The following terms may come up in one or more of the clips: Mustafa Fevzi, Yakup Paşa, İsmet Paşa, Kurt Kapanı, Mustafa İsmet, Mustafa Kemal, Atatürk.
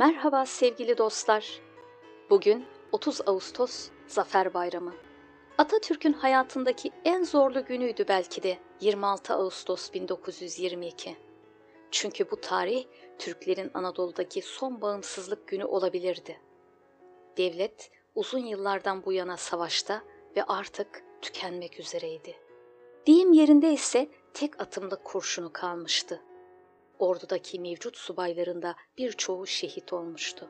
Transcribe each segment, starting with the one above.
Merhaba sevgili dostlar. Bugün 30 Ağustos Zafer Bayramı. Atatürk'ün hayatındaki en zorlu günüydü belki de 26 Ağustos 1922. Çünkü bu tarih Türklerin Anadolu'daki son bağımsızlık günü olabilirdi. Devlet uzun yıllardan bu yana savaşta ve artık tükenmek üzereydi. Deyim yerinde ise tek atımda kurşunu kalmıştı. Ordudaki mevcut subaylarında birçoğu şehit olmuştu.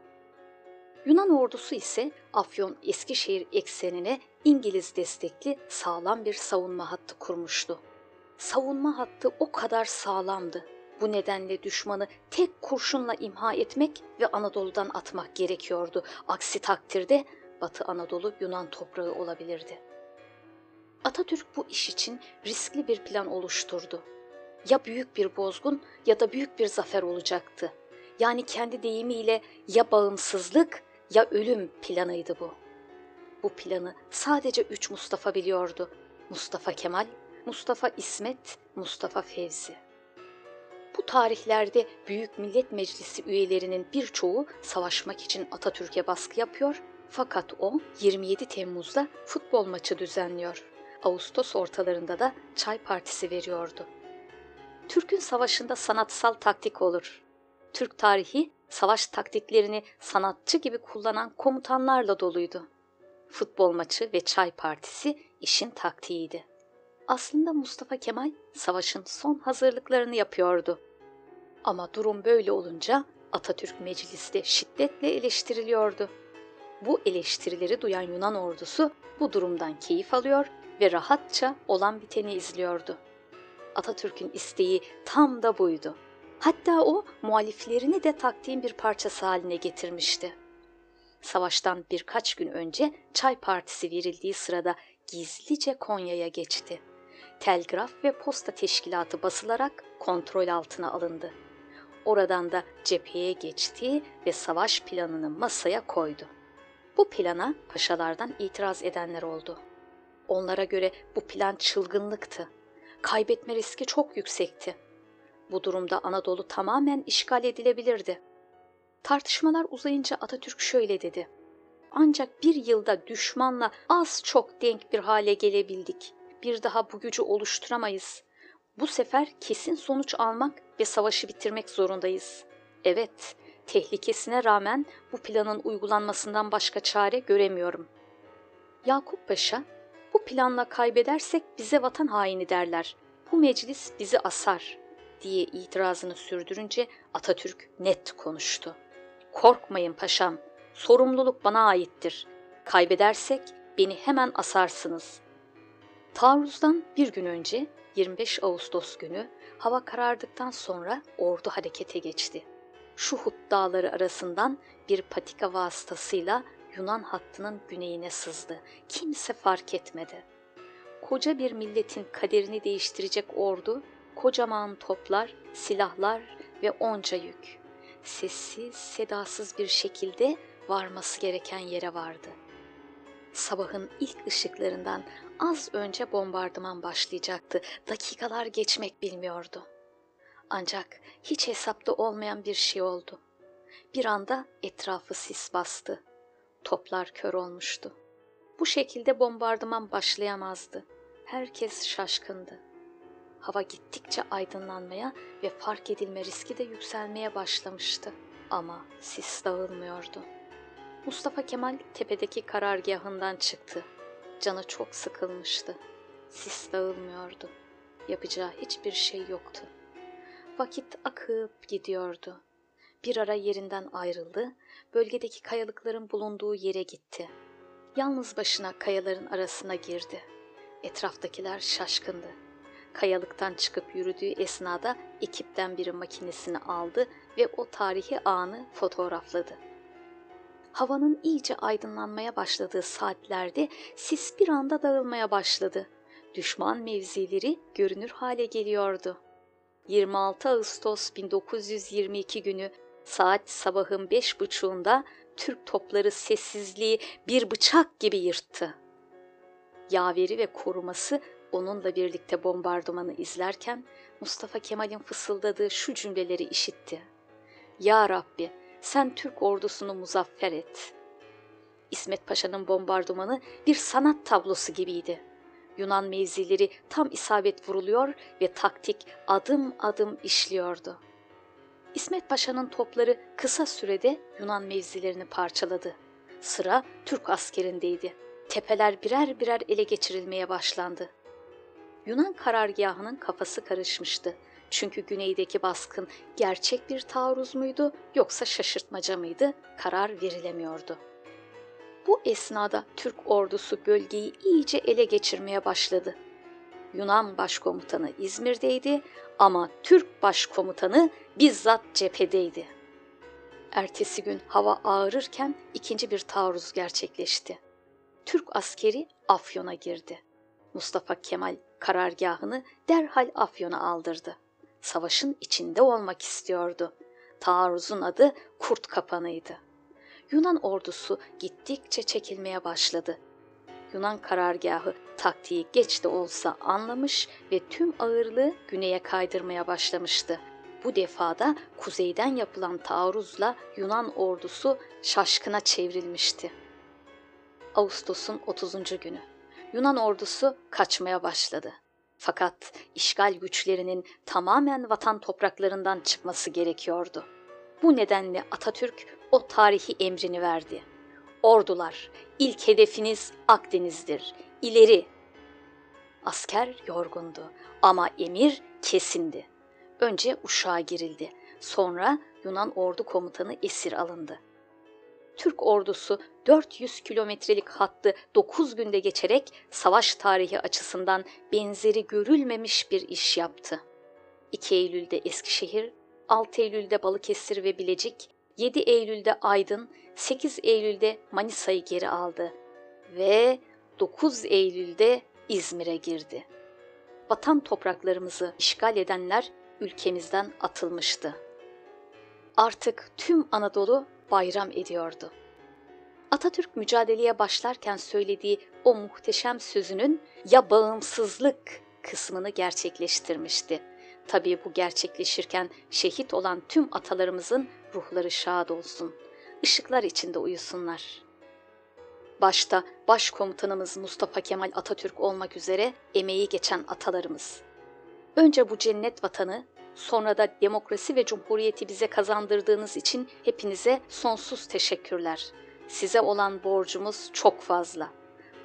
Yunan ordusu ise Afyon-Eskişehir eksenine İngiliz destekli sağlam bir savunma hattı kurmuştu. Savunma hattı o kadar sağlamdı. Bu nedenle düşmanı tek kurşunla imha etmek ve Anadolu'dan atmak gerekiyordu. Aksi takdirde Batı Anadolu Yunan toprağı olabilirdi. Atatürk bu iş için riskli bir plan oluşturdu. Ya büyük bir bozgun ya da büyük bir zafer olacaktı. Yani kendi deyimiyle ya bağımsızlık ya ölüm planıydı bu. Bu planı sadece 3 Mustafa biliyordu. Mustafa Kemal, Mustafa İsmet, Mustafa Fevzi. Bu tarihlerde Büyük Millet Meclisi üyelerinin birçoğu savaşmak için Atatürk'e baskı yapıyor, fakat o 27 Temmuz'da futbol maçı düzenliyor. Ağustos ortalarında da çay partisi veriyordu. Türk'ün savaşında sanatsal taktik olur. Türk tarihi savaş taktiklerini sanatçı gibi kullanan komutanlarla doluydu. Futbol maçı ve çay partisi işin taktiğiydi. Aslında Mustafa Kemal savaşın son hazırlıklarını yapıyordu. Ama durum böyle olunca Atatürk mecliste şiddetle eleştiriliyordu. Bu eleştirileri duyan Yunan ordusu bu durumdan keyif alıyor ve rahatça olan biteni izliyordu. Atatürk'ün isteği tam da buydu. Hatta o muhaliflerini de taktiğin bir parçası haline getirmişti. Savaştan birkaç gün önce çay partisi verildiği sırada gizlice Konya'ya geçti. Telgraf ve posta teşkilatı basılarak kontrol altına alındı. Oradan da cepheye geçti ve savaş planını masaya koydu. Bu plana paşalardan itiraz edenler oldu. Onlara göre bu plan çılgınlıktı. Kaybetme riski çok yüksekti. Bu durumda Anadolu tamamen işgal edilebilirdi. Tartışmalar uzayınca Atatürk şöyle dedi: "Ancak bir yılda düşmanla az çok denk bir hale gelebildik. Bir daha bu gücü oluşturamayız. Bu sefer kesin sonuç almak ve savaşı bitirmek zorundayız. Evet, tehlikesine rağmen bu planın uygulanmasından başka çare göremiyorum." Yakup Paşa, "Bu planla kaybedersek bize vatan haini derler. Bu meclis bizi asar." diye itirazını sürdürünce Atatürk net konuştu. "Korkmayın paşam, sorumluluk bana aittir. Kaybedersek beni hemen asarsınız." Taarruzdan bir gün önce 25 Ağustos günü hava karardıktan sonra ordu harekete geçti. Şuhut dağları arasından bir patika vasıtasıyla Yunan hattının güneyine sızdı. Kimse fark etmedi. Koca bir milletin kaderini değiştirecek ordu, kocaman toplar, silahlar ve onca yük, sessiz, sedasız bir şekilde varması gereken yere vardı. Sabahın ilk ışıklarından az önce bombardıman başlayacaktı. Dakikalar geçmek bilmiyordu. Ancak hiç hesapta olmayan bir şey oldu. Bir anda etrafı sis bastı. Toplar kör olmuştu. Bu şekilde bombardıman başlayamazdı. Herkes şaşkındı. Hava gittikçe aydınlanmaya ve fark edilme riski de yükselmeye başlamıştı. Ama sis dağılmıyordu. Mustafa Kemal tepedeki karargahından çıktı. Canı çok sıkılmıştı. Sis dağılmıyordu. Yapacağı hiçbir şey yoktu. Vakit akıp gidiyordu. Bir ara yerinden ayrıldı, bölgedeki kayalıkların bulunduğu yere gitti. Yalnız başına kayaların arasına girdi. Etraftakiler şaşkındı. Kayalıktan çıkıp yürüdüğü esnada ekipten biri makinesini aldı ve o tarihi anı fotoğrafladı. Havanın iyice aydınlanmaya başladığı saatlerde sis bir anda dağılmaya başladı. Düşman mevzileri görünür hale geliyordu. 26 Ağustos 1922 günü saat sabahın 5.30'unda Türk topları sessizliği bir bıçak gibi yırttı. Yaveri ve koruması onunla birlikte bombardımanı izlerken Mustafa Kemal'in fısıldadığı şu cümleleri işitti: "Ya Rabbi, sen Türk ordusunu muzaffer et. İsmet Paşa'nın bombardımanı bir sanat tablosu gibiydi. Yunan mevzileri tam isabet vuruluyor ve taktik adım adım işliyordu. İsmet Paşa'nın topları kısa sürede Yunan mevzilerini parçaladı. Sıra Türk askerindeydi. Tepeler birer birer ele geçirilmeye başlandı. Yunan karargâhının kafası karışmıştı. Çünkü güneydeki baskın gerçek bir taarruz muydu yoksa şaşırtmaca mıydı, karar verilemiyordu. Bu esnada Türk ordusu bölgeyi iyice ele geçirmeye başladı. Yunan başkomutanı İzmir'deydi ama Türk başkomutanı bizzat cephedeydi. Ertesi gün hava ağarırken ikinci bir taarruz gerçekleşti. Türk askeri Afyon'a girdi. Mustafa Kemal karargahını derhal Afyon'a aldırdı. Savaşın içinde olmak istiyordu. Taarruzun adı Kurt Kapanı'ydı. Yunan ordusu gittikçe çekilmeye başladı. Yunan karargahı taktiği geç de olsa anlamış ve tüm ağırlığı güneye kaydırmaya başlamıştı. Bu defada kuzeyden yapılan taarruzla Yunan ordusu şaşkına çevrilmişti. Ağustos'un 30. günü. Yunan ordusu kaçmaya başladı. Fakat işgal güçlerinin tamamen vatan topraklarından çıkması gerekiyordu. Bu nedenle Atatürk o tarihi emrini verdi. Ordular, ilk hedefiniz Akdeniz'dir. İleri! Asker yorgundu ama emir kesindi. Önce Uşak'a girildi. Sonra Yunan ordu komutanı esir alındı. Türk ordusu 400 kilometrelik hattı 9 günde geçerek savaş tarihi açısından benzeri görülmemiş bir iş yaptı. 2 Eylül'de Eskişehir, 6 Eylül'de Balıkesir ve Bilecik, 7 Eylül'de Aydın, 8 Eylül'de Manisa'yı geri aldı ve 9 Eylül'de İzmir'e girdi. Vatan topraklarımızı işgal edenler ülkemizden atılmıştı. Artık tüm Anadolu bayram ediyordu. Atatürk mücadeleye başlarken söylediği o muhteşem sözünün "ya bağımsızlık" kısmını gerçekleştirmişti. Tabii bu gerçekleşirken şehit olan tüm atalarımızın ruhları şad olsun, ışıklar içinde uyusunlar. Başta başkomutanımız Mustafa Kemal Atatürk olmak üzere emeği geçen atalarımız. Önce bu cennet vatanı, sonra da demokrasi ve cumhuriyeti bize kazandırdığınız için hepinize sonsuz teşekkürler. Size olan borcumuz çok fazla.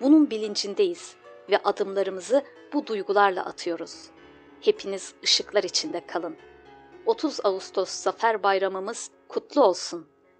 Bunun bilincindeyiz ve adımlarımızı bu duygularla atıyoruz. Hepiniz ışıklar içinde kalın. 30 Ağustos Zafer Bayramımız kutlu olsun.